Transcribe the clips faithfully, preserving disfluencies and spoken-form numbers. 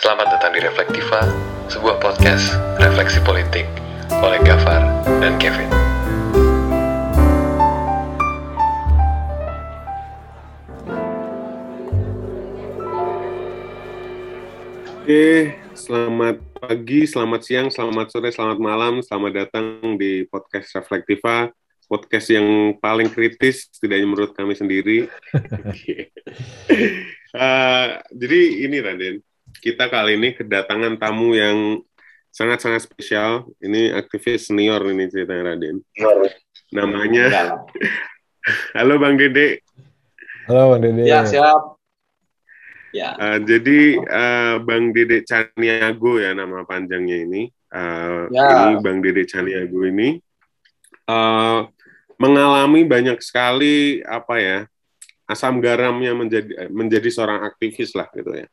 Selamat datang di Reflektiva, sebuah podcast refleksi politik oleh Gafar dan Kevin. Oke, selamat pagi, selamat siang, selamat sore, selamat malam, selamat datang di podcast Reflektiva, podcast yang paling kritis, setidaknya menurut kami sendiri. uh, jadi ini Raden. Kita kali ini kedatangan tamu yang sangat-sangat spesial. Ini aktivis senior ini ceritanya Raden. Namanya Halo Bang Dede. Halo Bang Dede. Ya, siap. Ya. Uh, jadi uh, Bang Dede Chaniago ya nama panjangnya ini. Uh, ya. Ini Bang Dede Chaniago ini uh, mengalami banyak sekali apa ya? Asam garamnya menjadi menjadi seorang aktivis lah gitu ya.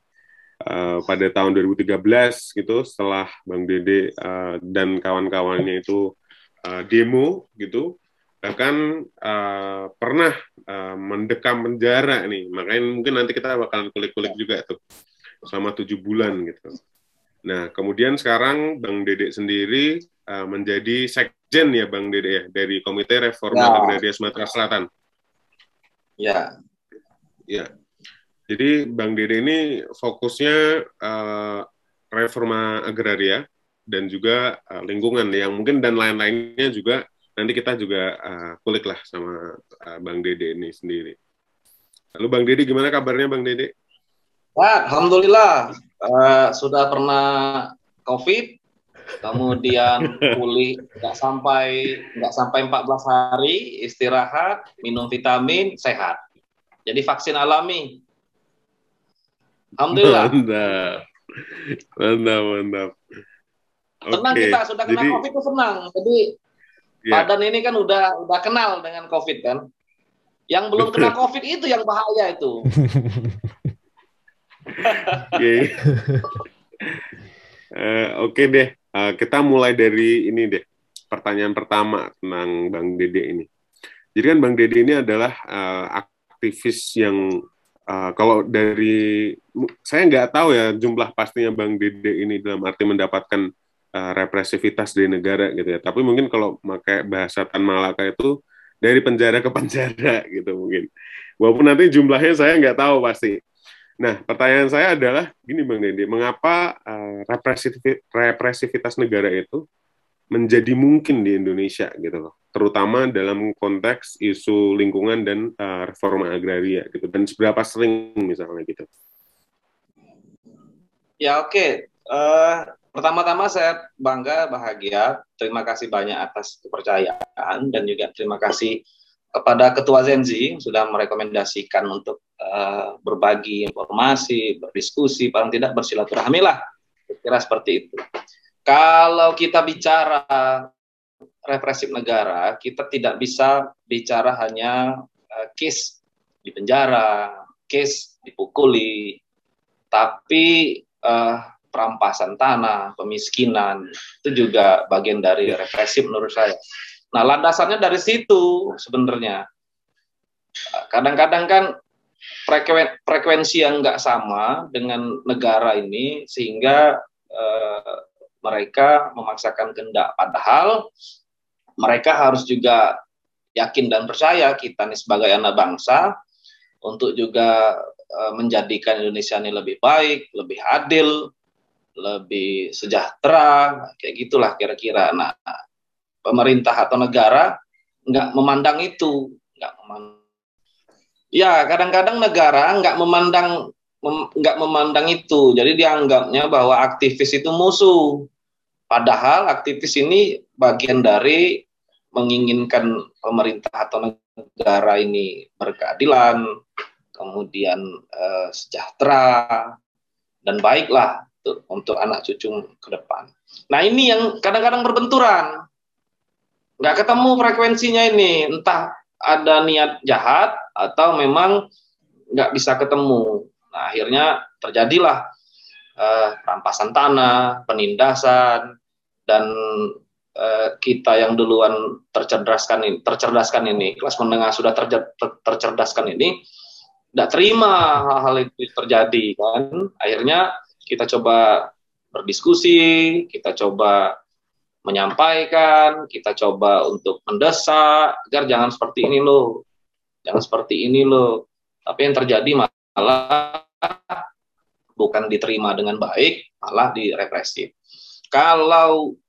Uh, pada tahun dua ribu tiga belas gitu setelah Bang Dede uh, dan kawan-kawannya itu uh, demo gitu bahkan uh, pernah uh, mendekam penjara nih, makanya mungkin nanti kita bakalan kulik-kulik juga tuh selama tujuh bulan gitu. Nah kemudian sekarang Bang Dede sendiri uh, menjadi sekjen ya Bang Dede ya dari Komite Reformasi Agraria Sumatera Selatan. Ya. Ya. Jadi Bang Dede ini fokusnya uh, reforma agraria dan juga uh, lingkungan yang mungkin dan lain-lainnya juga nanti kita juga uh, kulik lah sama uh, Bang Dede ini sendiri. Lalu Bang Dede gimana kabarnya Bang Dede? Wah, alhamdulillah uh, sudah pernah COVID, kemudian pulih nggak sampai nggak sampai empat belas hari, istirahat, minum vitamin, sehat. Jadi vaksin alami. Alhamdulillah. Mantap, mantap, mantap. Senang okay. Kita sudah kena jadi, COVID itu senang. Jadi yeah. Badan ini kan udah udah kenal dengan COVID kan. Yang belum kena COVID itu yang bahaya itu. Oke, uh, okay deh. Uh, kita mulai dari ini deh. Pertanyaan pertama tentang Bang Dede ini. Jadi kan Bang Dede ini adalah uh, aktivis yang Uh, kalau dari, saya nggak tahu ya jumlah pastinya Bang Dede ini dalam arti mendapatkan uh, represivitas dari negara gitu ya. Tapi mungkin kalau pakai bahasa Tan Malaka itu dari penjara ke penjara gitu mungkin. Walaupun nanti jumlahnya saya nggak tahu pasti. Nah pertanyaan saya adalah gini Bang Dede, mengapa uh, represivitas, represivitas negara itu menjadi mungkin di Indonesia gitu loh, terutama dalam konteks isu lingkungan dan uh, reforma agraria gitu, dan seberapa sering misalnya gitu. Ya oke, okay. uh, pertama-tama saya bangga, bahagia, terima kasih banyak atas kepercayaan dan juga terima kasih kepada Ketua Zenzi sudah merekomendasikan untuk uh, berbagi informasi, berdiskusi, paling tidak bersilaturahmi lah, kira seperti itu. Kalau kita bicara represif negara, kita tidak bisa bicara hanya uh, case di penjara, case dipukuli, tapi uh, perampasan tanah, pemiskinan, itu juga bagian dari represif menurut saya. Nah, landasannya dari situ sebenarnya. Kadang-kadang kan frekuen- frekuensi yang nggak sama dengan negara ini, sehingga uh, mereka memaksakan kehendak, padahal mereka harus juga yakin dan percaya kita nih sebagai anak bangsa untuk juga e, menjadikan Indonesia ini lebih baik, lebih adil, lebih sejahtera, kayak gitulah kira-kira. Nah, pemerintah atau negara nggak memandang itu, nggak memandang. Ya, kadang-kadang negara nggak memandang nggak mem, memandang itu, jadi dianggapnya bahwa aktivis itu musuh. Padahal aktivis ini bagian dari menginginkan pemerintah atau negara ini berkeadilan, kemudian eh, sejahtera, dan baiklah untuk, untuk anak cucu ke depan. Nah ini yang kadang-kadang berbenturan. Nggak ketemu frekuensinya ini, entah ada niat jahat atau memang nggak bisa ketemu. Nah akhirnya terjadilah Uh, rampasan tanah, penindasan, dan uh, kita yang duluan tercerdaskan ini, tercerdaskan ini, kelas menengah sudah terjer, ter, tercerdaskan ini, tidak terima hal-hal itu terjadi kan, akhirnya kita coba berdiskusi, kita coba menyampaikan, kita coba untuk mendesak, agar jangan seperti ini loh, jangan seperti ini loh. Tapi yang terjadi malah bukan diterima dengan baik, malah direpresif. Kalau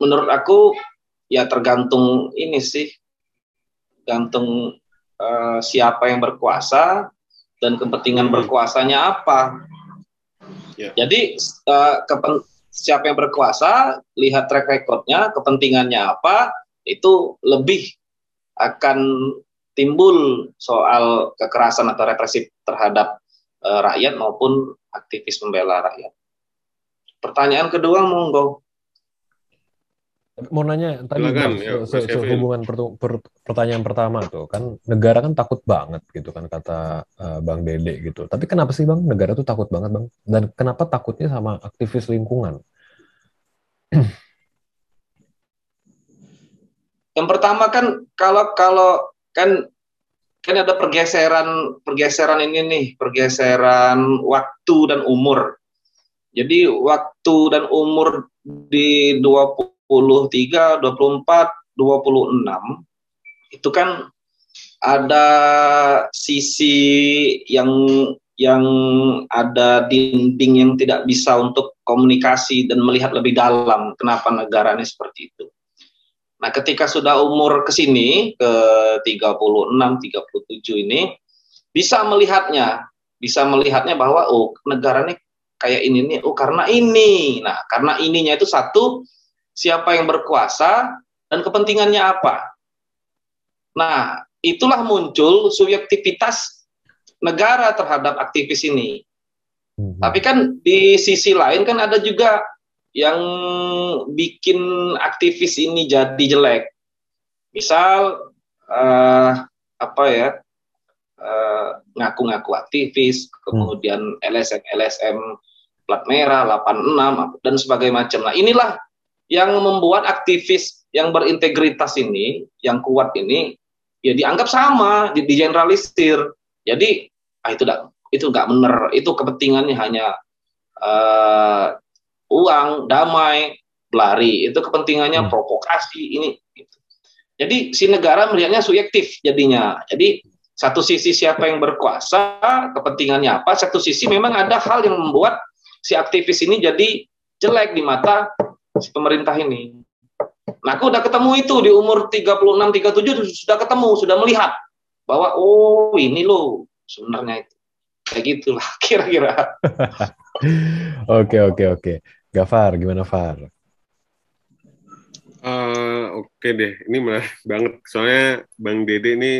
menurut aku, ya tergantung ini sih, tergantung uh, siapa yang berkuasa dan kepentingan berkuasanya apa. Yeah. Jadi uh, kepen siapa yang berkuasa, lihat track recordnya, kepentingannya apa, itu lebih akan timbul soal kekerasan atau represif terhadap e, rakyat maupun aktivis pembela rakyat. Pertanyaan kedua, monggo. Mau nanya tadi kan, ya, se- se- hubungan per- per- pertanyaan pertama tuh kan, negara kan takut banget gitu kan kata uh, Bang Dede gitu. Tapi kenapa sih Bang negara tuh takut banget Bang? Dan kenapa takutnya sama aktivis lingkungan? Yang pertama kan kalau kalau kan kan ada pergeseran pergeseran ini nih, pergeseran waktu dan umur. Jadi waktu dan umur di dua puluh tiga, dua puluh empat, dua puluh enam itu kan ada sisi yang yang ada dinding yang tidak bisa untuk komunikasi dan melihat lebih dalam kenapa negaranya seperti itu. Nah, ketika sudah umur ke sini ke tiga puluh enam, tiga puluh tujuh ini bisa melihatnya, bisa melihatnya bahwa oh negaranya kayak ini nih, oh karena ini. Nah, karena ininya itu satu, siapa yang berkuasa dan kepentingannya apa. Nah, itulah muncul subjektivitas negara terhadap aktivis ini. Mm-hmm. Tapi kan di sisi lain kan ada juga yang bikin aktivis ini jadi jelek. Misal uh, apa ya uh, ngaku-ngaku aktivis, kemudian L S M L S M plat merah delapan enam dan sebagainya macam. Nah, inilah yang membuat aktivis yang berintegritas ini, yang kuat ini, ya dianggap sama, di generalisir. Jadi, ah itu gak, itu nggak benar, itu kepentingannya hanya uh, uang, damai, belari, itu kepentingannya provokasi ini. Gitu. Jadi si negara melihatnya subjektif jadinya. Jadi satu sisi siapa yang berkuasa, kepentingannya apa, satu sisi memang ada hal yang membuat si aktivis ini jadi jelek di mata si pemerintah ini. Nah, aku udah ketemu itu di umur tiga puluh enam, tiga puluh tujuh sudah ketemu, sudah melihat bahwa oh ini loh sebenarnya itu kayak gitulah kira-kira. Oke oke oke. Gafar, gimana Far? Uh, oke okay deh, ini menarik banget. Soalnya Bang Dede ini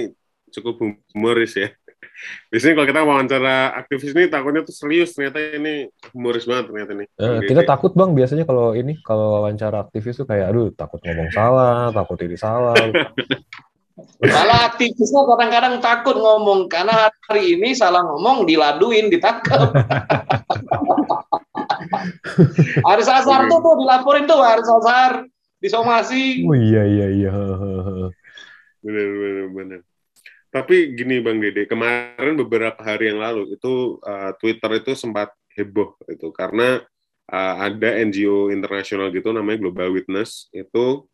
cukup humoris ya. Biasanya kalau kita wawancara aktivis ini takutnya tuh serius, ternyata ini humoris banget ternyata nih. Eh, kita takut Bang biasanya kalau ini kalau wawancara aktivis tuh kayak aduh takut ngomong salah, takut ini salah. Malah aktivisnya kadang-kadang takut ngomong karena hari ini salah ngomong diladuin, ditangkap. Haris Azhar tuh tuh dilaporin tuh Haris Azhar disomasi. Oh iya iya iya. Benar benar benar. Tapi gini Bang Dede, kemarin beberapa hari yang lalu itu uh, Twitter itu sempat heboh itu karena uh, ada N G O internasional gitu namanya Global Witness itu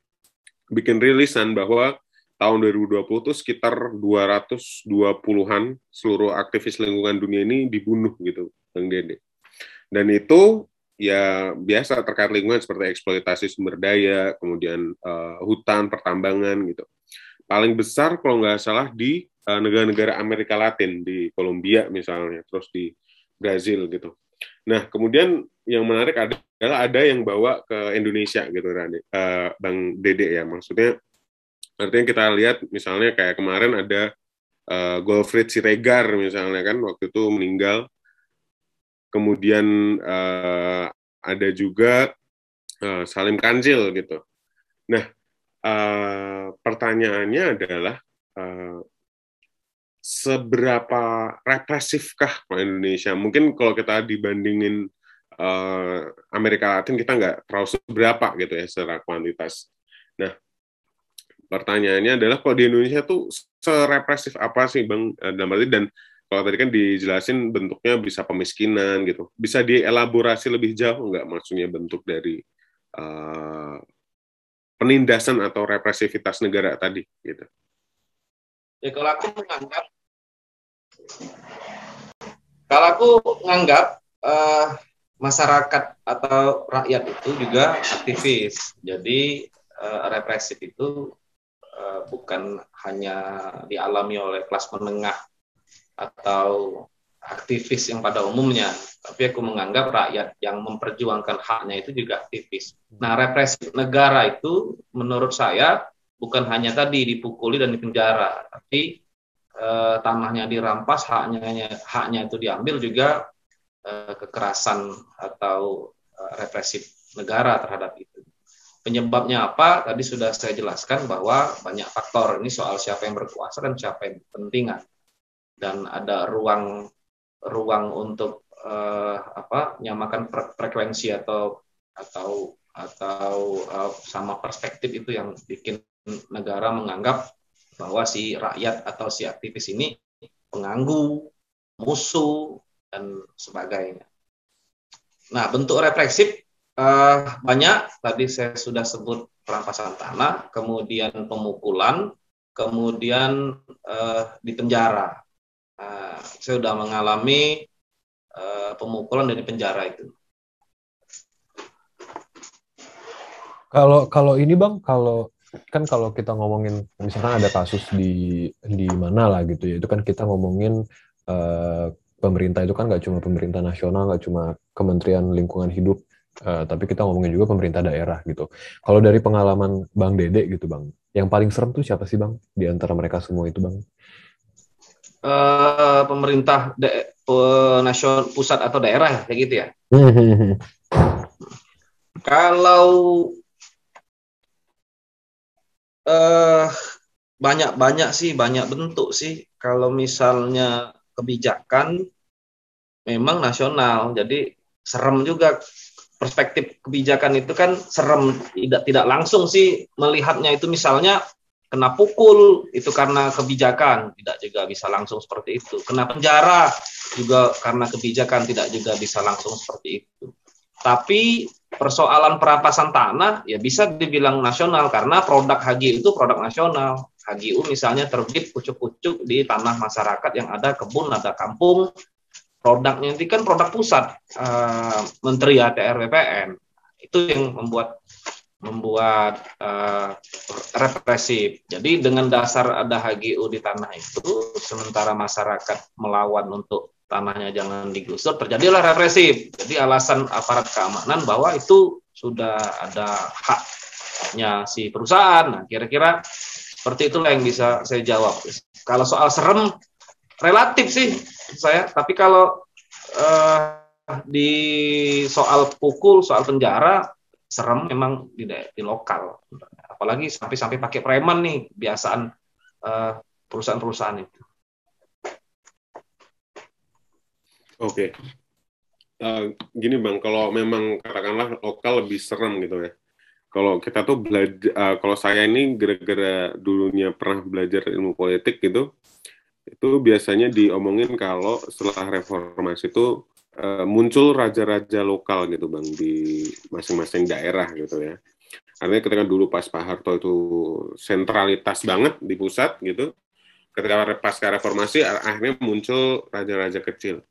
bikin rilisan bahwa tahun dua ribu dua puluh itu sekitar dua ratus dua puluhan seluruh aktivis lingkungan dunia ini dibunuh gitu Bang Dede. Dan itu ya biasa terkait lingkungan seperti eksploitasi sumber daya, kemudian uh, hutan, pertambangan gitu. Paling besar kalau nggak salah di uh, negara-negara Amerika Latin, di Kolombia misalnya, terus di Brazil gitu. Nah, kemudian yang menarik adalah ada yang bawa ke Indonesia gitu, uh, Bang Dede ya, maksudnya artinya kita lihat misalnya kayak kemarin ada uh, Golfried Siregar misalnya kan, waktu itu meninggal. Kemudian uh, ada juga uh, Salim Kancil gitu. Nah, Uh, pertanyaannya adalah uh, seberapa represifkah Indonesia? Mungkin kalau kita dibandingin uh, Amerika Latin kita nggak terlalu seberapa gitu ya secara kuantitas. Nah, pertanyaannya adalah kalau di Indonesia tuh serepresif apa sih Bang? Dan berarti dan Kalau tadi kan dijelasin bentuknya bisa pemiskinan gitu. Bisa dielaborasi lebih jauh nggak maksudnya bentuk dari uh, penindasan atau represivitas negara tadi gitu? Ya kalau aku menganggap, kalau aku menganggap uh, masyarakat atau rakyat itu juga aktivis. Jadi uh, represif itu uh, bukan hanya dialami oleh kelas menengah atau aktivis yang pada umumnya, tapi aku menganggap rakyat yang memperjuangkan haknya itu juga aktivis. Nah, represi negara itu menurut saya bukan hanya tadi dipukuli dan dipenjara, tapi eh, tanahnya dirampas, haknya haknya itu diambil juga eh, kekerasan atau eh, represif negara terhadap itu. Penyebabnya apa? Tadi sudah saya jelaskan bahwa banyak faktor. Ini soal siapa yang berkuasa dan siapa yang berkepentingan. Dan ada ruang ruang untuk uh, apa nyamakan fre- frekuensi atau atau atau uh, sama perspektif itu yang bikin negara menganggap bahwa si rakyat atau si aktivis ini pengganggu, musuh dan sebagainya. Nah, bentuk represif uh, banyak. Tadi saya sudah sebut perampasan tanah, kemudian pemukulan, kemudian uh, dipenjara. Nah, saya sudah mengalami uh, pemukulan dari penjara itu. Kalau kalau ini bang, kalau kan kalau kita ngomongin misalkan ada kasus di di mana lah gitu ya, itu kan kita ngomongin uh, pemerintah itu kan nggak cuma pemerintah nasional, nggak cuma Kementerian Lingkungan Hidup, uh, tapi kita ngomongin juga pemerintah daerah gitu. Kalau dari pengalaman Bang Dede gitu bang, yang paling serem tuh siapa sih bang di antara mereka semua itu bang? Uh, pemerintah de- uh, nasional pusat atau daerah kayak gitu ya. Kalau uh, banyak-banyak sih, banyak bentuk sih. Kalau misalnya kebijakan memang nasional, jadi serem juga perspektif kebijakan itu kan serem, tidak tidak langsung sih melihatnya itu misalnya. Kena pukul itu karena kebijakan, tidak juga bisa langsung seperti itu. Kena penjara juga karena kebijakan, tidak juga bisa langsung seperti itu. Tapi persoalan perampasan tanah ya bisa dibilang nasional karena produk H G I itu produk nasional. H G I U misalnya terbit pucuk-pucuk di tanah masyarakat yang ada kebun, ada kampung. Produknya itu kan produk pusat, eh, Menteri A T R B P N. Itu yang membuat membuat uh, represif. Jadi dengan dasar ada H G U di tanah itu, sementara masyarakat melawan untuk tanahnya jangan digusur, terjadilah represif. Jadi alasan aparat keamanan bahwa itu sudah ada haknya si perusahaan. Nah, kira-kira seperti itulah yang bisa saya jawab. Kalau soal serem, relatif sih saya. Tapi kalau uh, di soal pukul, soal penjara, serem memang di, di lokal, apalagi sampai-sampai pakai preman nih kebiasaan uh, perusahaan-perusahaan itu. Oke, okay. uh, gini bang, kalau memang katakanlah lokal lebih serem gitu ya. Kalau kita tuh belajar, uh, kalau saya ini gara-gara dulunya pernah belajar ilmu politik gitu, itu biasanya diomongin kalau setelah reformasi itu Uh, muncul raja-raja lokal gitu bang di masing-masing daerah gitu ya. Artinya ketika dulu pas Pak Harto itu sentralitas banget di pusat gitu, ketika pasca reformasi akhirnya muncul raja-raja kecil.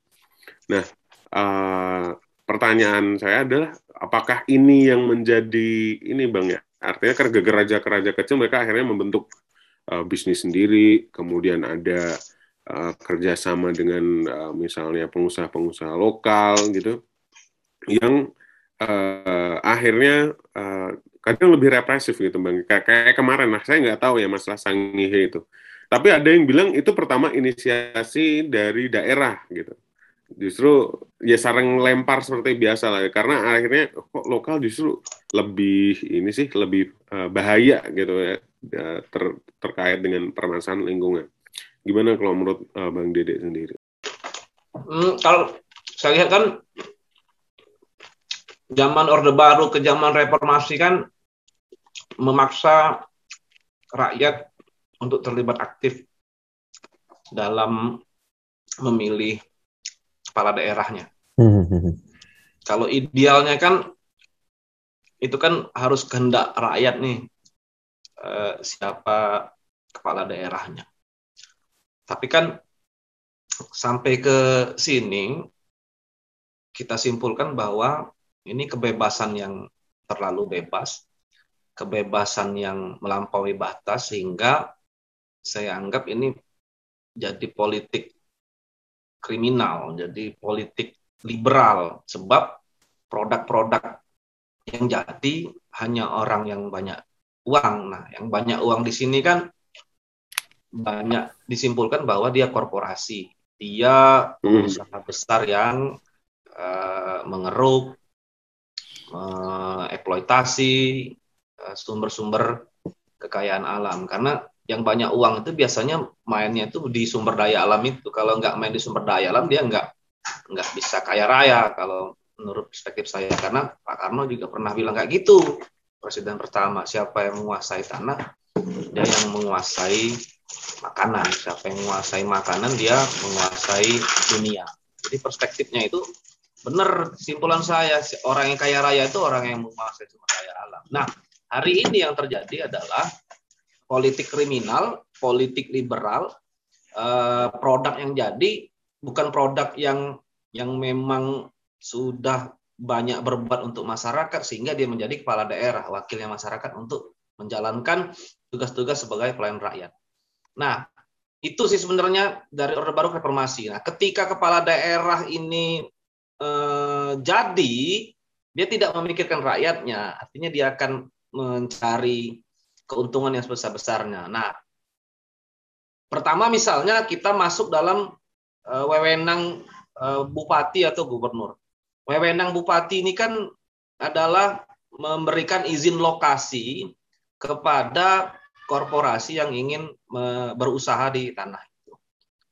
Nah, uh, pertanyaan saya adalah apakah ini yang menjadi ini bang ya? Artinya keraja-keraja kecil mereka akhirnya membentuk uh, bisnis sendiri, kemudian ada Uh, kerjasama dengan uh, misalnya pengusaha-pengusaha lokal gitu, yang uh, akhirnya uh, kadang lebih represif gitu bang. Kay- kayak kemarin, nah saya nggak tahu ya masalah Sangihe itu. Tapi ada yang bilang itu pertama inisiasi dari daerah gitu. Justru ya sarang lempar seperti biasa lah, karena akhirnya kok lokal justru lebih ini sih lebih uh, bahaya gitu ya ter- terkait dengan permasalahan lingkungan. Gimana kalau menurut uh, Bang Dede sendiri? Hmm, kalau saya lihat kan zaman Orde Baru ke zaman Reformasi kan memaksa rakyat untuk terlibat aktif dalam memilih kepala daerahnya. Hmm. Kalau idealnya kan itu kan harus kehendak rakyat nih eh, siapa kepala daerahnya. Tapi kan sampai ke sini kita simpulkan bahwa ini kebebasan yang terlalu bebas, kebebasan yang melampaui batas, sehingga saya anggap ini jadi politik kriminal, jadi politik liberal, sebab produk-produk yang jadi hanya orang yang banyak uang. Nah, yang banyak uang di sini kan banyak disimpulkan bahwa dia korporasi, dia usaha besar yang uh, mengeruk, mengeksploitasi uh, sumber-sumber kekayaan alam, karena yang banyak uang itu biasanya mainnya itu di sumber daya alam itu. Kalau nggak main di sumber daya alam, dia nggak nggak bisa kaya raya kalau menurut perspektif saya. Karena Pak Karno juga pernah bilang kayak gitu, presiden pertama, siapa yang menguasai tanah, dia yang menguasai makanan. Siapa yang menguasai makanan, dia menguasai dunia. Jadi perspektifnya itu benar, simpulan saya, orang yang kaya raya itu orang yang menguasai sumber daya alam. Nah, hari ini yang terjadi adalah politik kriminal, politik liberal, eh, produk yang jadi bukan produk yang yang memang sudah banyak berbuat untuk masyarakat, sehingga dia menjadi kepala daerah, wakilnya masyarakat untuk menjalankan tugas-tugas sebagai pelayan rakyat. Nah, itu sih sebenarnya dari Orde Baru ke Reformasi. Nah, ketika kepala daerah ini eh, jadi, dia tidak memikirkan rakyatnya, artinya dia akan mencari keuntungan yang sebesar-besarnya. Nah, pertama misalnya kita masuk dalam uh, wewenang uh, bupati atau gubernur. Wewenang bupati ini kan adalah memberikan izin lokasi kepada korporasi yang ingin uh, berusaha di tanah itu.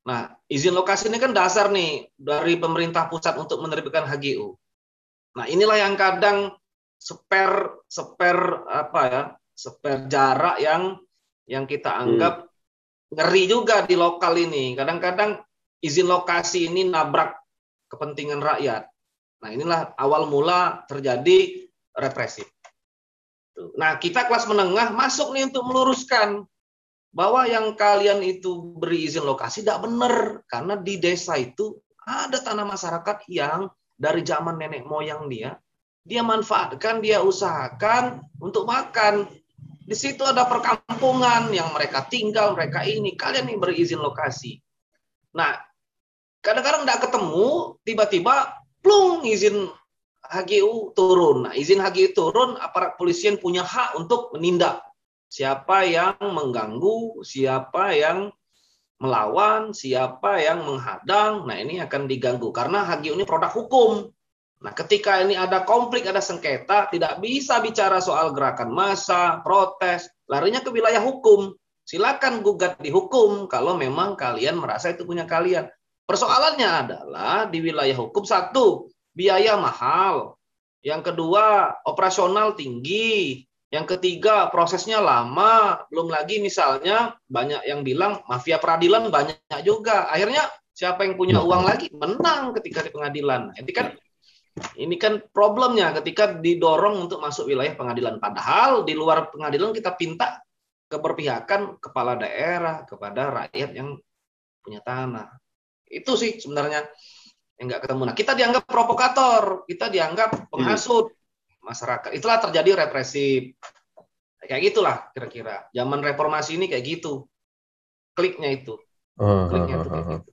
Nah, izin lokasi ini kan dasar nih dari pemerintah pusat untuk menerbitkan H G U. Nah, inilah yang kadang spare spare apa ya? Seper jarak yang yang kita anggap hmm. ngeri juga di lokal ini. Kadang-kadang izin lokasi ini nabrak kepentingan rakyat. Nah, inilah awal mula terjadi represif. Nah, kita kelas menengah masuk nih untuk meluruskan bahwa yang kalian itu beri izin lokasi tidak benar, karena di desa itu ada tanah masyarakat yang dari zaman nenek moyang dia dia manfaatkan, dia usahakan untuk makan. Di situ ada perkampungan yang mereka tinggal, mereka ini, kalian ini berizin lokasi. Nah, kadang-kadang nggak ketemu, tiba-tiba plung izin H G U turun. Nah, izin H G U turun, aparat polisian punya hak untuk menindak. Siapa yang mengganggu, siapa yang melawan, siapa yang menghadang, nah ini akan diganggu. Karena H G U ini produk hukum. Nah, ketika ini ada konflik, ada sengketa, tidak bisa bicara soal gerakan massa, protes, larinya ke wilayah hukum. Silakan gugat di hukum kalau memang kalian merasa itu punya kalian. Persoalannya adalah di wilayah hukum, satu, biaya mahal. Yang kedua, operasional tinggi. Yang ketiga, prosesnya lama. Belum lagi misalnya banyak yang bilang mafia peradilan banyak juga. Akhirnya siapa yang punya uang lagi menang ketika di pengadilan. Itu kan Ini kan problemnya ketika didorong untuk masuk wilayah pengadilan. Padahal di luar pengadilan kita pinta keberpihakan kepala daerah kepada rakyat yang punya tanah. Itu sih sebenarnya yang nggak ketemu. Nah, kita dianggap provokator, kita dianggap penghasut masyarakat. Itulah terjadi represif. Kayak gitulah kira-kira. Zaman reformasi ini kayak gitu. Kliknya itu. Kliknya itu kayak gitu.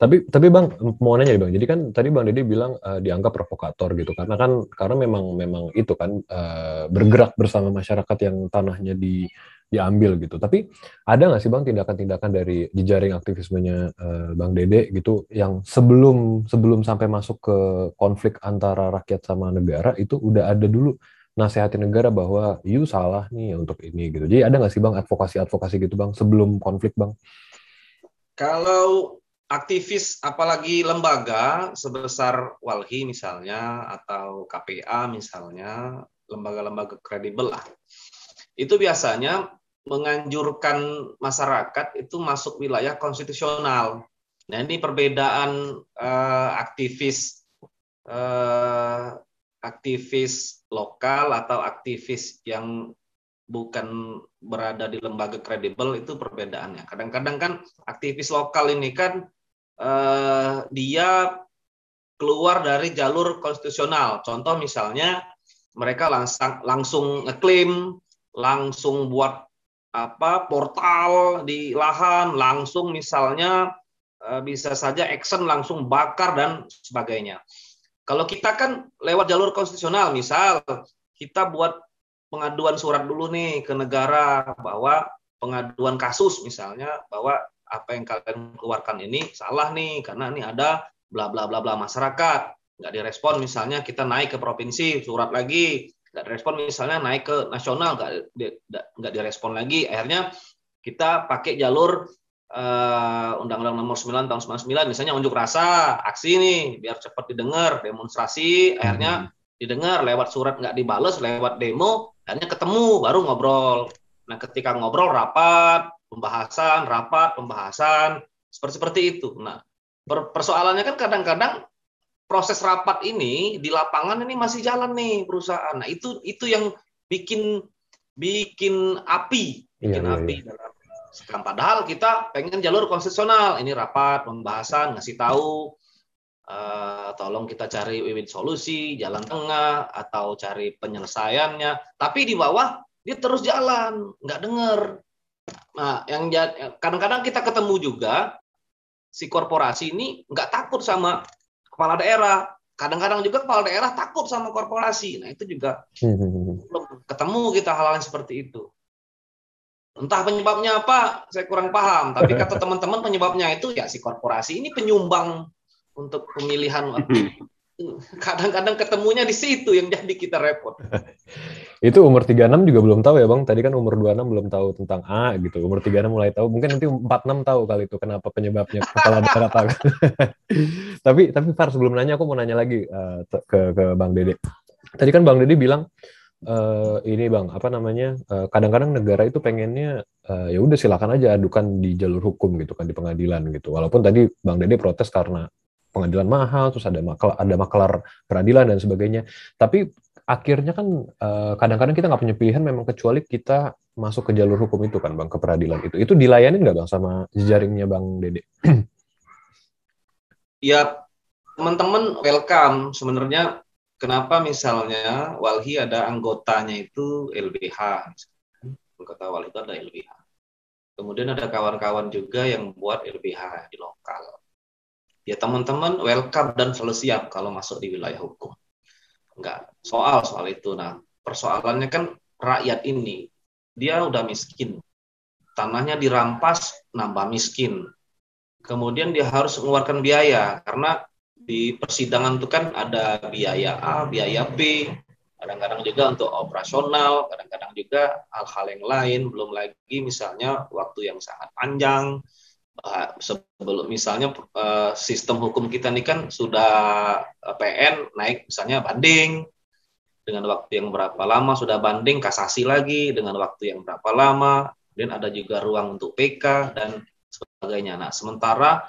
Tapi tapi Bang, mau nanya Bang. Jadi kan tadi Bang Dede bilang uh, dianggap provokator gitu. Karena kan karena memang memang itu kan uh, bergerak bersama masyarakat yang tanahnya di diambil gitu. Tapi ada enggak sih Bang tindakan-tindakan dari jejaring aktivismenya uh, Bang Dede gitu yang sebelum sebelum sampai masuk ke konflik antara rakyat sama negara itu udah ada dulu nasihatin negara bahwa you salah nih untuk ini gitu. Jadi ada enggak sih Bang advokasi-advokasi gitu Bang sebelum konflik Bang? Kalau aktivis apalagi lembaga sebesar Walhi misalnya atau K P A misalnya, lembaga-lembaga kredibel lah, itu biasanya menganjurkan masyarakat itu masuk wilayah konstitusional. Nah, ini perbedaan eh, aktivis eh, aktivis lokal atau aktivis yang bukan berada di lembaga kredibel itu perbedaannya. Kadang-kadang kan aktivis lokal ini kan eh, dia keluar dari jalur konstitusional. Contoh misalnya mereka langsung langsung ngeklaim, langsung buat apa portal di lahan, langsung misalnya eh, bisa saja action langsung bakar dan sebagainya. Kalau kita kan lewat jalur konstitusional, misal kita buat pengaduan surat dulu nih ke negara bahwa pengaduan kasus misalnya bahwa apa yang kalian keluarkan ini salah nih karena ini ada bla bla bla bla masyarakat nggak direspon, misalnya kita naik ke provinsi surat lagi nggak direspon, misalnya naik ke nasional nggak di, nggak direspon lagi, akhirnya kita pakai jalur uh, Undang-Undang Nomor sembilan Tahun sembilan puluh sembilan misalnya unjuk rasa aksi nih biar cepat didengar, demonstrasi akhirnya hmm. didengar lewat surat nggak dibales, lewat demo, akhirnya ketemu, baru ngobrol. Nah, ketika ngobrol rapat, pembahasan, rapat, pembahasan, seperti-seperti itu. Nah, persoalannya kan kadang-kadang proses rapat ini di lapangan ini masih jalan nih perusahaan. Nah, itu itu yang bikin bikin api, bikin iya, api. Iya. Sekarang, padahal kita pengen jalur konstitusional, ini rapat, pembahasan, ngasih tahu, Uh, tolong kita cari win-win solusi, jalan tengah, atau cari penyelesaiannya. Tapi di bawah, dia terus jalan, nggak dengar. Nah, yang kadang-kadang kita ketemu juga, si korporasi ini nggak takut sama kepala daerah. Kadang-kadang juga kepala daerah takut sama korporasi. Nah, itu juga belum ketemu kita hal-hal seperti itu. Entah penyebabnya apa, saya kurang paham. Tapi kata teman-teman penyebabnya itu, ya si korporasi ini penyumbang untuk pemilihan. Kadang-kadang ketemunya di situ yang jadi kita repot. Itu umur tiga puluh enam juga belum tahu ya Bang. Tadi kan umur dua puluh enam belum tahu tentang A gitu. Umur tiga puluh enam mulai tahu. Mungkin nanti empat puluh enam tahu kali itu kenapa penyebabnya kepala daerah takut. Tapi tapi Far, sebelum nanya aku mau nanya lagi uh, ke ke Bang Dede. Tadi kan Bang Dede bilang Uh, ini bang, apa namanya? Uh, kadang-kadang negara itu pengennya uh, ya udah silakan aja adukan di jalur hukum gitu kan, di pengadilan gitu. Walaupun tadi Bang Dede protes karena pengadilan mahal, terus ada maklar, ada maklar peradilan dan sebagainya. Tapi akhirnya kan uh, kadang-kadang kita nggak punya pilihan memang kecuali kita masuk ke jalur hukum itu kan bang, ke peradilan itu. Itu dilayanin nggak bang sama jejaringnya Bang Dede? Ya teman-teman welcome sebenarnya. Kenapa misalnya Walhi ada anggotanya itu L B H, anggota Walhi itu ada L B H. Kemudian ada kawan-kawan juga yang buat L B H di lokal. Ya teman-teman welcome dan selalu siap kalau masuk di wilayah hukum. Enggak soal soal itu. Nah persoalannya kan rakyat ini dia udah miskin, tanahnya dirampas nambah miskin. Kemudian dia harus mengeluarkan biaya karena di persidangan itu kan ada biaya A, biaya B, kadang-kadang juga untuk operasional, kadang-kadang juga hal-hal yang lain, belum lagi misalnya waktu yang sangat panjang, sebelum misalnya sistem hukum kita ini kan sudah P N naik misalnya banding, dengan waktu yang berapa lama sudah banding, kasasi lagi, dengan waktu yang berapa lama, kemudian ada juga ruang untuk P K, dan sebagainya. Nah, sementara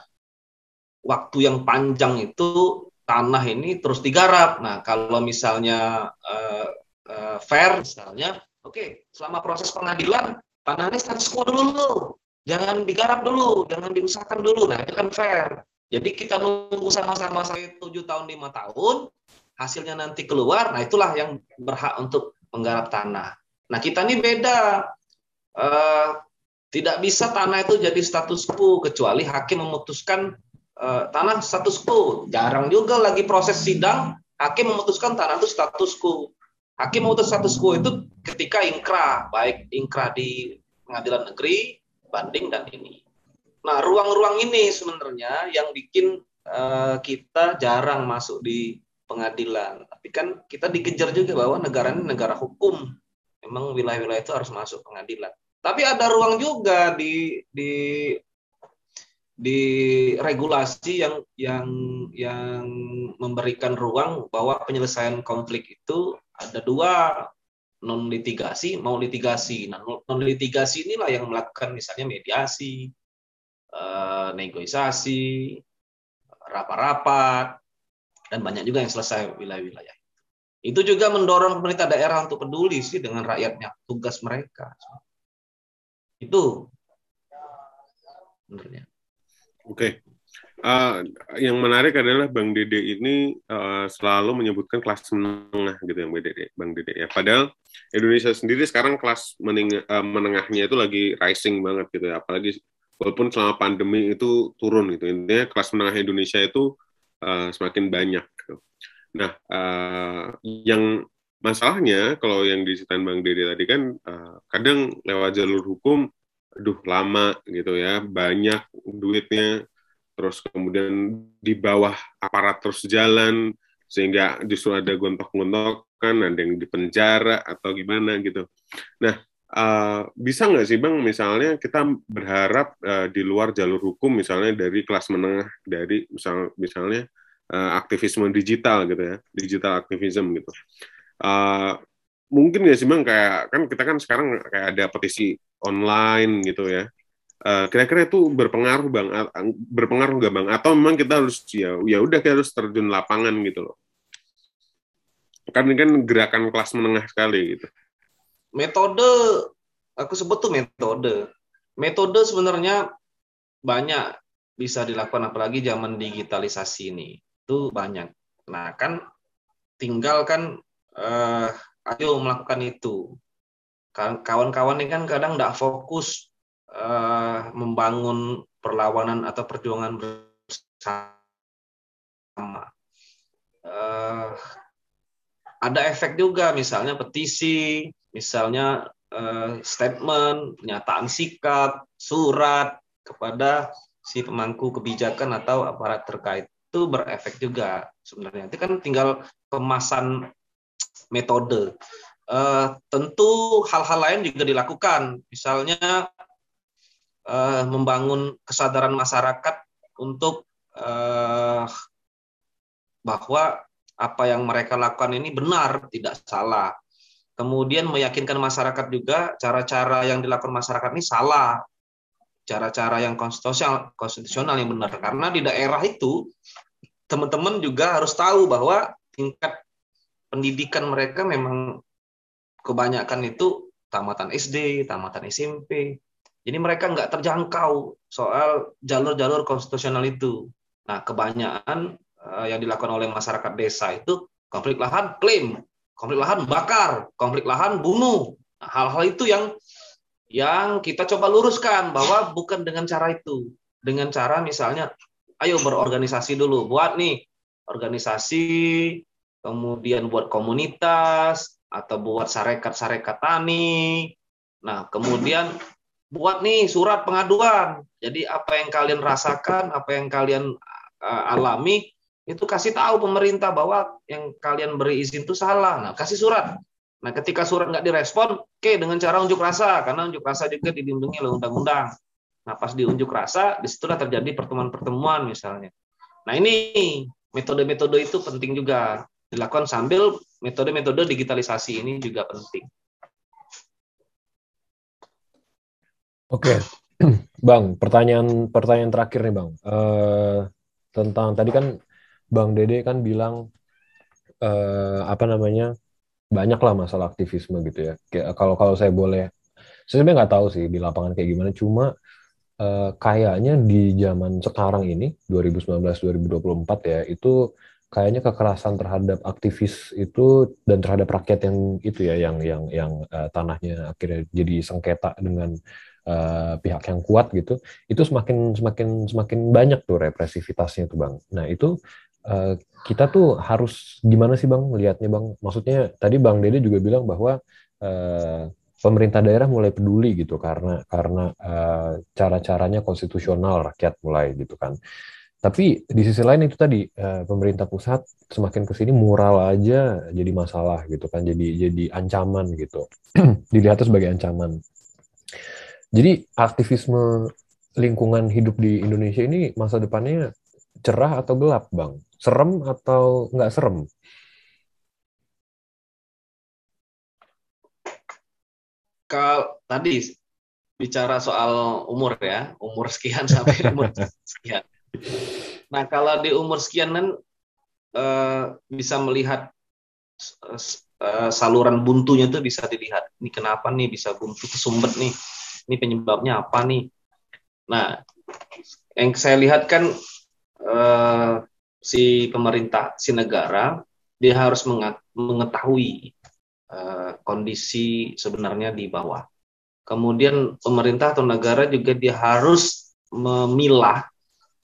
waktu yang panjang itu tanah ini terus digarap. Nah, kalau misalnya uh, uh, fair, misalnya, oke, okay, selama proses pengadilan tanahnya status quo dulu, jangan digarap dulu, jangan diusahakan dulu. Nah, itu kan fair. Jadi kita nunggu sama-sama saya tujuh tahun, lima tahun, hasilnya nanti keluar. Nah, itulah yang berhak untuk menggarap tanah. Nah, kita ini beda. Uh, tidak bisa tanah itu jadi status quo kecuali hakim memutuskan tanah status quo. Jarang juga lagi proses sidang hakim memutuskan tanah itu status quo. Hakim memutuskan status quo itu ketika ingkrah, baik ingkrah di pengadilan negeri, banding dan ini. Nah, ruang-ruang ini sebenarnya yang bikin uh, kita jarang masuk di pengadilan. Tapi kan kita dikejar juga bahwa negara ini negara hukum. Memang wilayah-wilayah itu harus masuk pengadilan. Tapi ada ruang juga di di di regulasi yang yang yang memberikan ruang bahwa penyelesaian konflik itu ada dua, non litigasi mau litigasi. Nah, non litigasi inilah yang melakukan misalnya mediasi, eh, negosiasi, rapat-rapat, dan banyak juga yang selesai wilayah-wilayah. Itu juga mendorong pemerintah daerah untuk peduli sih dengan rakyatnya, tugas mereka. Itu sebenarnya. Oke. Uh, yang menarik adalah Bang Dede ini uh, selalu menyebutkan kelas menengah gitu ya Bang Dede, Bang Dede ya. Padahal Indonesia sendiri sekarang kelas menengah, uh, menengahnya itu lagi rising banget gitu ya. Apalagi walaupun selama pandemi itu turun gitu. Intinya kelas menengah Indonesia itu uh, semakin banyak. Gitu. Nah, uh, yang masalahnya kalau yang diceritain Bang Dede tadi kan uh, kadang lewat jalur hukum, aduh lama gitu ya, banyak duitnya. Terus kemudian di bawah aparat terus jalan, sehingga justru ada gontok-gontokan, ada yang dipenjara atau gimana gitu. Nah, uh, bisa nggak sih Bang, misalnya kita berharap uh, di luar jalur hukum, misalnya dari kelas menengah, dari misal, misalnya uh, aktivisme digital gitu ya, digital aktivism gitu. Uh, mungkin nggak sih Bang, kayak kan kita kan sekarang kayak ada petisi online gitu ya. Uh, kira-kira itu berpengaruh bang, berpengaruh nggak bang? Atau memang kita harus ya, ya udah kita harus terjun lapangan gitu loh. Karena kan gerakan kelas menengah sekali gitu. Metode, aku sebut tuh metode. Metode sebenarnya banyak bisa dilakukan apalagi zaman digitalisasi ini, itu banyak. Nah kan tinggal kan, eh, ayo melakukan itu. Kawan-kawan ini kan kadang nggak fokus Uh, membangun perlawanan atau perjuangan bersama. Uh, ada efek juga, misalnya petisi, misalnya uh, statement, pernyataan sikap, surat kepada si pemangku kebijakan atau aparat terkait, itu berefek juga sebenarnya. Itu kan tinggal kemasan metode. Uh, tentu hal-hal lain juga dilakukan, misalnya Uh, membangun kesadaran masyarakat untuk uh, bahwa apa yang mereka lakukan ini benar, tidak salah. Kemudian meyakinkan masyarakat juga cara-cara yang dilakukan masyarakat ini salah, cara-cara yang konstitusional, konstitusional yang benar. Karena di daerah itu teman-teman juga harus tahu bahwa tingkat pendidikan mereka memang kebanyakan itu tamatan S D, tamatan S M P. Jadi mereka nggak terjangkau soal jalur-jalur konstitusional itu. Nah, kebanyakan eh, yang dilakukan oleh masyarakat desa itu konflik lahan klaim, konflik lahan bakar, konflik lahan bunuh. Nah, hal-hal itu yang yang kita coba luruskan bahwa bukan dengan cara itu. Dengan cara misalnya, ayo berorganisasi dulu, buat nih organisasi, kemudian buat komunitas, atau buat sarekat-sarekat tani. Nah, kemudian buat nih surat pengaduan. Jadi apa yang kalian rasakan, apa yang kalian uh, alami, itu kasih tahu pemerintah bahwa yang kalian beri izin itu salah. Nah, kasih surat. Nah, ketika surat nggak direspon, oke okay, dengan cara unjuk rasa, karena unjuk rasa juga dilindungi oleh undang-undang. Nah, pas diunjuk rasa, disitulah terjadi pertemuan-pertemuan misalnya. Nah, ini metode-metode itu penting juga dilakukan sambil metode-metode digitalisasi ini juga penting. Oke, okay. Bang. Pertanyaan pertanyaan terakhir nih, Bang. Uh, tentang tadi kan Bang Dede kan bilang uh, apa namanya banyaklah masalah aktivisme gitu ya. Kalau kalau saya boleh, saya sebenarnya nggak tahu sih di lapangan kayak gimana. Cuma uh, kayaknya di zaman sekarang ini dua ribu sembilan belas dua ribu dua puluh empat ya itu kayaknya kekerasan terhadap aktivis itu dan terhadap rakyat yang itu ya yang yang yang uh, tanahnya akhirnya jadi sengketa dengan Uh, pihak yang kuat gitu, itu semakin semakin semakin banyak tuh represivitasnya tuh Bang. Nah itu uh, kita tuh harus gimana sih Bang lihatnya Bang? Maksudnya tadi Bang Dede juga bilang bahwa uh, pemerintah daerah mulai peduli gitu karena karena uh, cara-caranya konstitusional rakyat mulai gitu kan. Tapi di sisi lain itu tadi uh, pemerintah pusat semakin kesini mural aja jadi masalah gitu kan, jadi jadi ancaman gitu. Dilihatnya sebagai ancaman. Jadi aktivisme lingkungan hidup di Indonesia ini masa depannya cerah atau gelap, Bang? Serem atau nggak serem? Kalau tadi bicara soal umur ya, umur sekian sampai umur sekian. Nah, kalau di umur sekian kan eh, bisa melihat eh, saluran buntunya tuh bisa dilihat. Ini kenapa nih bisa buntu kesumbat nih? Ini penyebabnya apa nih? Nah, yang saya lihat kan eh, si pemerintah, si negara, dia harus mengetahui eh, kondisi sebenarnya di bawah. Kemudian pemerintah atau negara juga dia harus memilah,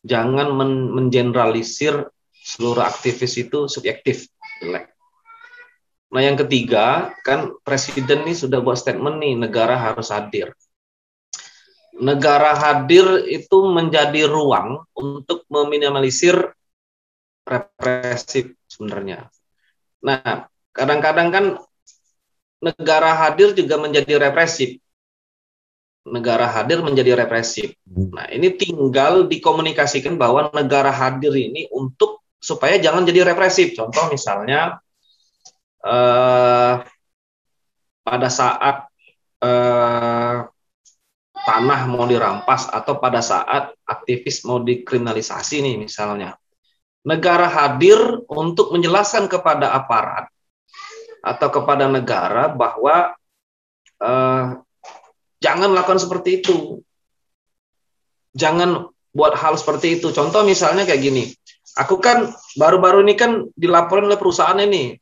jangan men- mengeneralisir seluruh aktivis itu subjektif, jelek. Nah yang ketiga, kan presiden nih sudah buat statement nih, negara harus hadir. Negara hadir itu menjadi ruang untuk meminimalisir represif sebenarnya. Nah kadang-kadang kan negara hadir juga menjadi represif. Negara hadir menjadi represif. Nah, ini tinggal dikomunikasikan bahwa negara hadir ini untuk supaya jangan jadi represif. Contoh misalnya eh, pada saat eh, tanah mau dirampas atau pada saat aktivis mau dikriminalisasi nih misalnya. Negara hadir untuk menjelaskan kepada aparat atau kepada negara bahwa eh, jangan lakukan seperti itu. Jangan buat hal seperti itu. Contoh misalnya kayak gini. Aku kan baru-baru ini kan dilaporin oleh perusahaan ini.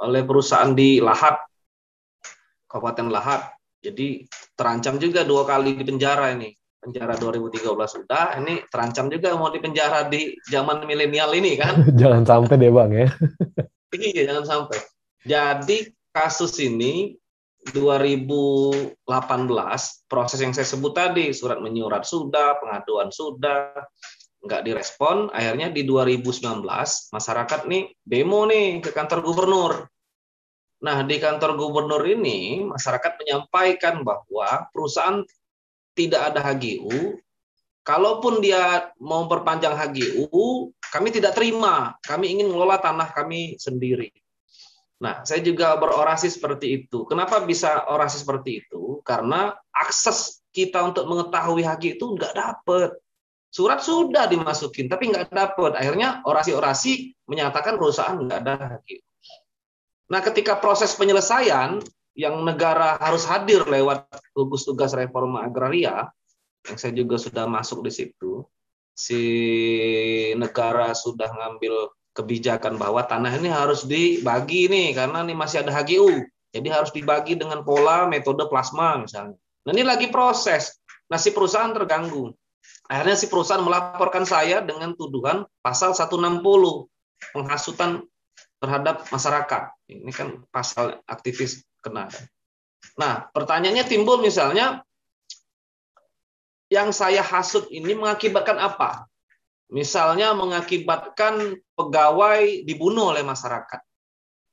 Oleh perusahaan di Lahat. Kabupaten Lahat. Jadi terancam juga dua kali di penjara ini. Penjara dua ribu tiga belas sudah. Ini terancam juga mau di penjara di zaman milenial ini kan. Jangan sampai deh Bang ya. Iya, jangan sampai. Jadi kasus ini dua ribu delapan belas, proses yang saya sebut tadi, surat menyurat sudah, pengaduan sudah, nggak direspon, akhirnya di dua ribu sembilan belas, masyarakat nih demo nih ke kantor gubernur. Nah, di kantor gubernur ini, masyarakat menyampaikan bahwa perusahaan tidak ada H G U, kalaupun dia mau perpanjang H G U, kami tidak terima, kami ingin mengelola tanah kami sendiri. Nah, saya juga berorasi seperti itu. Kenapa bisa orasi seperti itu? Karena akses kita untuk mengetahui H G itu nggak dapat. Surat sudah dimasukin, tapi nggak dapat. Akhirnya orasi-orasi menyatakan perusahaan nggak ada H G. Nah, ketika proses penyelesaian yang negara harus hadir lewat gugus tugas reforma agraria, yang saya juga sudah masuk di situ, si negara sudah ngambil kebijakan bahwa tanah ini harus dibagi nih, karena ini masih ada H G U. Jadi harus dibagi dengan pola metode plasma misalnya. Nah ini lagi proses. Nah si perusahaan terganggu. Akhirnya si perusahaan melaporkan saya dengan tuduhan pasal seratus enam puluh, penghasutan terhadap masyarakat. Ini kan pasal aktivis kena. Nah pertanyaannya timbul misalnya, yang saya hasut ini mengakibatkan apa? Misalnya mengakibatkan pegawai dibunuh oleh masyarakat.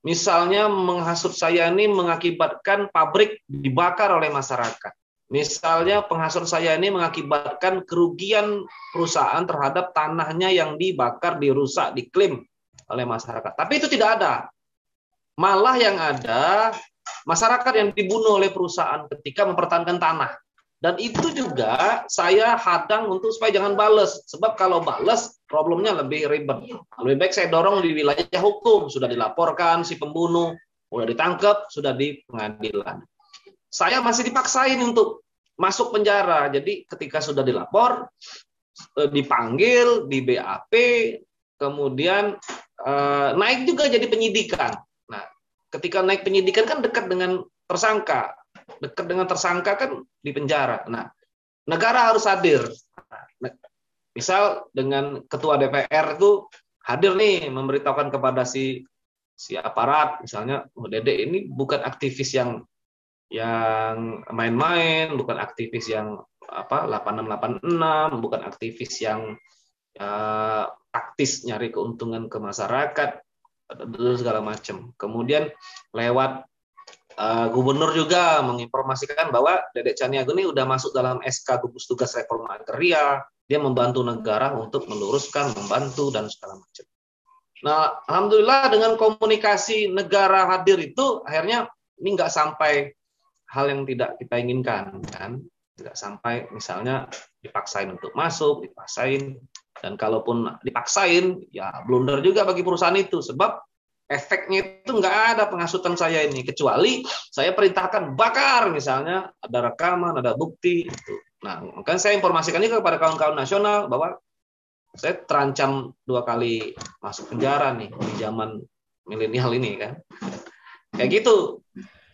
Misalnya menghasut saya ini mengakibatkan pabrik dibakar oleh masyarakat. Misalnya penghasut saya ini mengakibatkan kerugian perusahaan terhadap tanahnya yang dibakar, dirusak, diklaim oleh masyarakat. Tapi itu tidak ada. Malah yang ada masyarakat yang dibunuh oleh perusahaan ketika mempertahankan tanah. Dan itu juga saya hadang untuk supaya jangan balas. Sebab kalau balas, problemnya lebih ribet. Lebih baik saya dorong di wilayah hukum. Sudah dilaporkan si pembunuh, sudah ditangkap, sudah di pengadilan. Saya masih dipaksain untuk masuk penjara. Jadi ketika sudah dilapor, dipanggil, di B A P, kemudian naik juga jadi penyidikan. Nah, ketika naik penyidikan kan dekat dengan tersangka. Dekat dengan tersangka kan di penjara. Nah, negara harus hadir. Misal dengan ketua D P R itu hadir nih memberitahukan kepada si si aparat misalnya, oh, Dede ini bukan aktivis yang yang main-main, bukan aktivis yang apa delapan enam delapan enam, bukan aktivis yang eh, taktis nyari keuntungan ke masyarakat dan segala macam. Kemudian lewat Uh, Gubernur juga menginformasikan bahwa Dede Chaniago ini sudah masuk dalam S K gugus tugas reforma agraria, dia membantu negara untuk meluruskan, membantu dan segala macam. Nah, alhamdulillah dengan komunikasi negara hadir itu akhirnya ini nggak sampai hal yang tidak kita inginkan kan. Tidak sampai misalnya dipaksain untuk masuk, dipaksain, dan kalaupun dipaksain, ya blunder juga bagi perusahaan itu, sebab efeknya itu nggak ada penghasutan saya ini, kecuali saya perintahkan bakar misalnya, ada rekaman, ada bukti. Itu. Nah, maka saya informasikan ini kepada kawan-kawan nasional bahwa saya terancam dua kali masuk penjara nih di zaman milenial ini kan, kayak gitu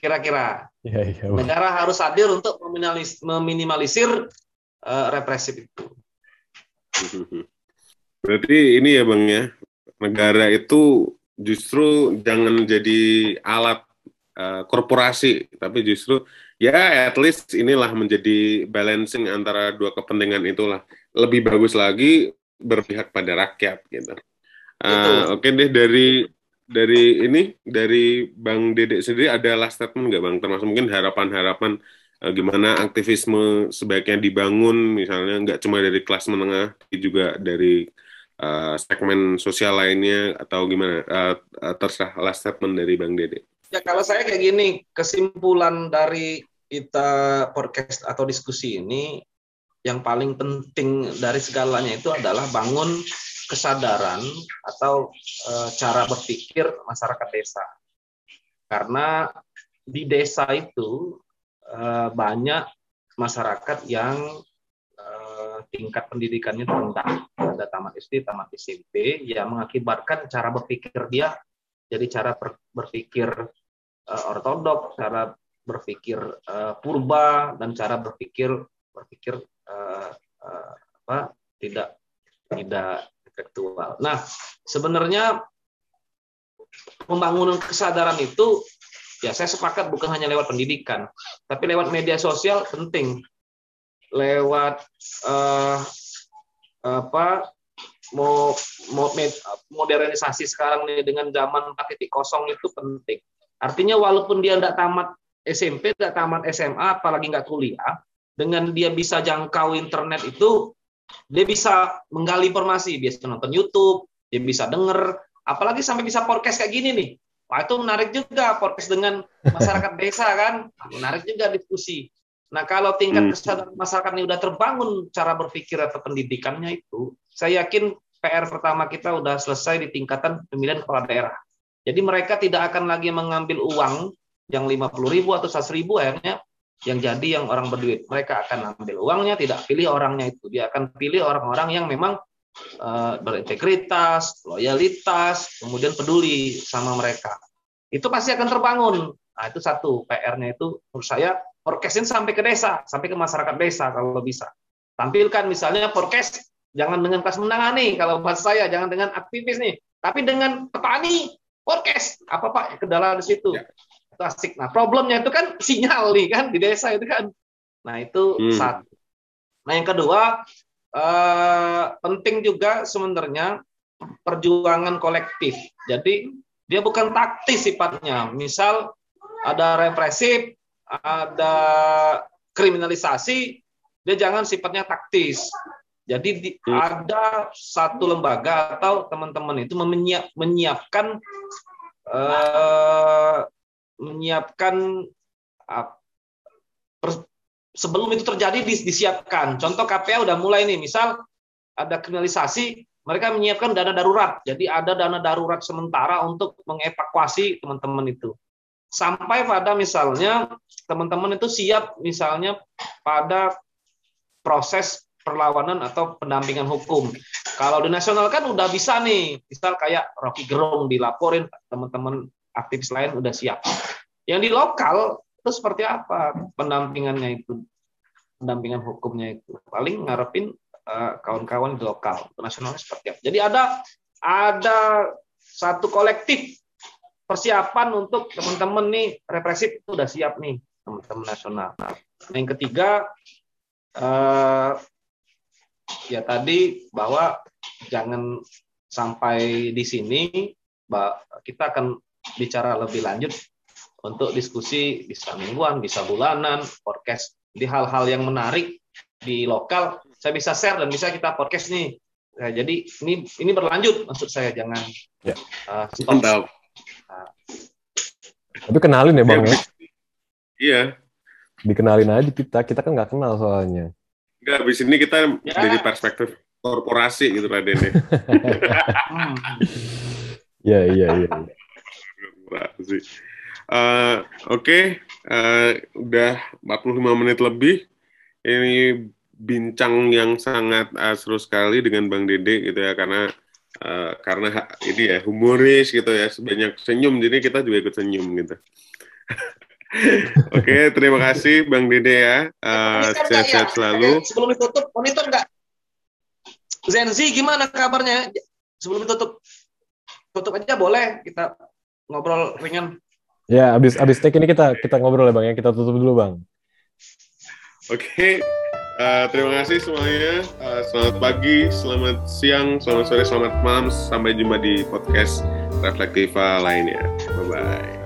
kira-kira. Ya, ya, negara harus hadir untuk meminalis, meminimalisir uh, represif itu. Berarti ini ya Bang ya, negara itu justru jangan jadi alat uh, korporasi, tapi justru ya at least inilah menjadi balancing antara dua kepentingan itulah. Lebih bagus lagi berpihak pada rakyat gitu. Uh, Oke okay deh, dari Dari ini, dari Bang Dede sendiri ada last statement nggak Bang? Termasuk mungkin harapan-harapan eh, gimana aktivisme sebaiknya dibangun, misalnya nggak cuma dari kelas menengah, tapi juga dari eh, segmen sosial lainnya, atau gimana? Eh, terserah last statement dari Bang Dede. Ya kalau saya kayak gini, kesimpulan dari kita podcast atau diskusi ini, yang paling penting dari segalanya itu adalah bangun kesadaran atau e, cara berpikir masyarakat desa, karena di desa itu e, banyak masyarakat yang e, tingkat pendidikannya rendah, ada tamat S D, tamat S M P, yang mengakibatkan cara berpikir dia jadi cara per, berpikir e, ortodok, cara berpikir e, purba, dan cara berpikir berpikir e, e, apa tidak tidak intelektual. Nah, sebenarnya pembangunan kesadaran itu, ya saya sepakat bukan hanya lewat pendidikan, tapi lewat media sosial penting, lewat eh, apa mau, mau modernisasi sekarang nih dengan zaman empat titik nol itu penting. Artinya walaupun dia tidak tamat S M P, tidak tamat S M A, apalagi nggak kuliah, dengan dia bisa jangkau internet itu, dia bisa menggali informasi, biasa nonton YouTube, dia bisa denger, apalagi sampai bisa podcast kayak gini nih. Wah itu menarik juga, podcast dengan masyarakat desa kan, menarik juga diskusi. Nah kalau tingkat kesadaran masyarakat ini udah terbangun cara berpikir atau pendidikannya itu, saya yakin P R pertama kita udah selesai di tingkatan pemilihan kepala daerah. Jadi mereka tidak akan lagi mengambil uang yang lima puluh ribu atau seratus ribu akhirnya, yang jadi yang orang berduit, mereka akan ambil uangnya, tidak pilih orangnya itu, dia akan pilih orang-orang yang memang uh, berintegritas, loyalitas, kemudian peduli sama mereka. Itu pasti akan terbangun. Nah itu satu P R-nya itu menurut saya, podcastin sampai ke desa, sampai ke masyarakat desa kalau bisa. Tampilkan misalnya podcast, jangan dengan kelas menengah nih, kalau bahas saya, jangan dengan aktivis nih, tapi dengan petani, podcast, apa Pak kendala di situ. Ya. Asik. Nah, problemnya itu kan sinyal nih kan di desa itu kan. Nah, itu hmm. satu. Nah, yang kedua eh, penting juga sebenarnya perjuangan kolektif. Jadi dia bukan taktis sifatnya. Misal ada represif, ada kriminalisasi, dia jangan sifatnya taktis. Jadi di, hmm. ada satu lembaga atau teman-teman itu menyiap, menyiapkan eh, menyiapkan sebelum itu terjadi disiapkan. Contoh K P A udah mulai nih, misal ada kriminalisasi, mereka menyiapkan dana darurat. Jadi ada dana darurat sementara untuk mengevakuasi teman-teman itu. Sampai pada misalnya teman-teman itu siap misalnya pada proses perlawanan atau pendampingan hukum. Kalau di nasional kan udah bisa nih, misal kayak Rocky Gerung dilaporin teman-teman aktivis lain udah siap. Yang di lokal itu seperti apa pendampingannya itu, pendampingan hukumnya itu. Paling ngarepin uh, kawan-kawan di lokal, nasionalnya seperti apa. Jadi ada ada satu kolektif persiapan untuk teman-teman nih represif itu udah siap nih teman-teman nasional. Nah, yang ketiga uh, ya tadi bahwa jangan sampai di sini kita akan bicara lebih lanjut untuk diskusi bisa mingguan, bisa bulanan, podcast di hal-hal yang menarik di lokal saya bisa share dan bisa kita podcast nih. Nah, jadi ini ini berlanjut maksud saya jangan ya. uh, stop. Nah. Tapi kenalin ya Bang. Iya. dikenalin aja kita, kita kan nggak kenal soalnya. Nggak, abis ini kita ya. Dari perspektif korporasi gitu lah, Dede. Ya, iya, iya. Uh, Oke, okay. uh, udah empat puluh lima menit lebih. Ini bincang yang sangat uh, seru sekali dengan Bang Dede gitu ya, karena uh, karena ini ya humoris gitu ya, sebanyak senyum, jadi kita juga ikut senyum gitu. Oke, okay, terima kasih Bang Dede ya. Uh, sehat-sehat ya. Selalu. Sebelum ditutup, monitor nggak? Zenzi gimana kabarnya? Sebelum ditutup, tutup aja boleh, kita ngobrol ringan. Ya, abis abis take ini kita kita ngobrol ya Bang ya. Kita tutup dulu Bang. Oke, okay. uh, terima kasih semuanya. Uh, selamat pagi, selamat siang, selamat sore, selamat malam. Sampai jumpa di podcast Reflektiva lainnya. Bye bye.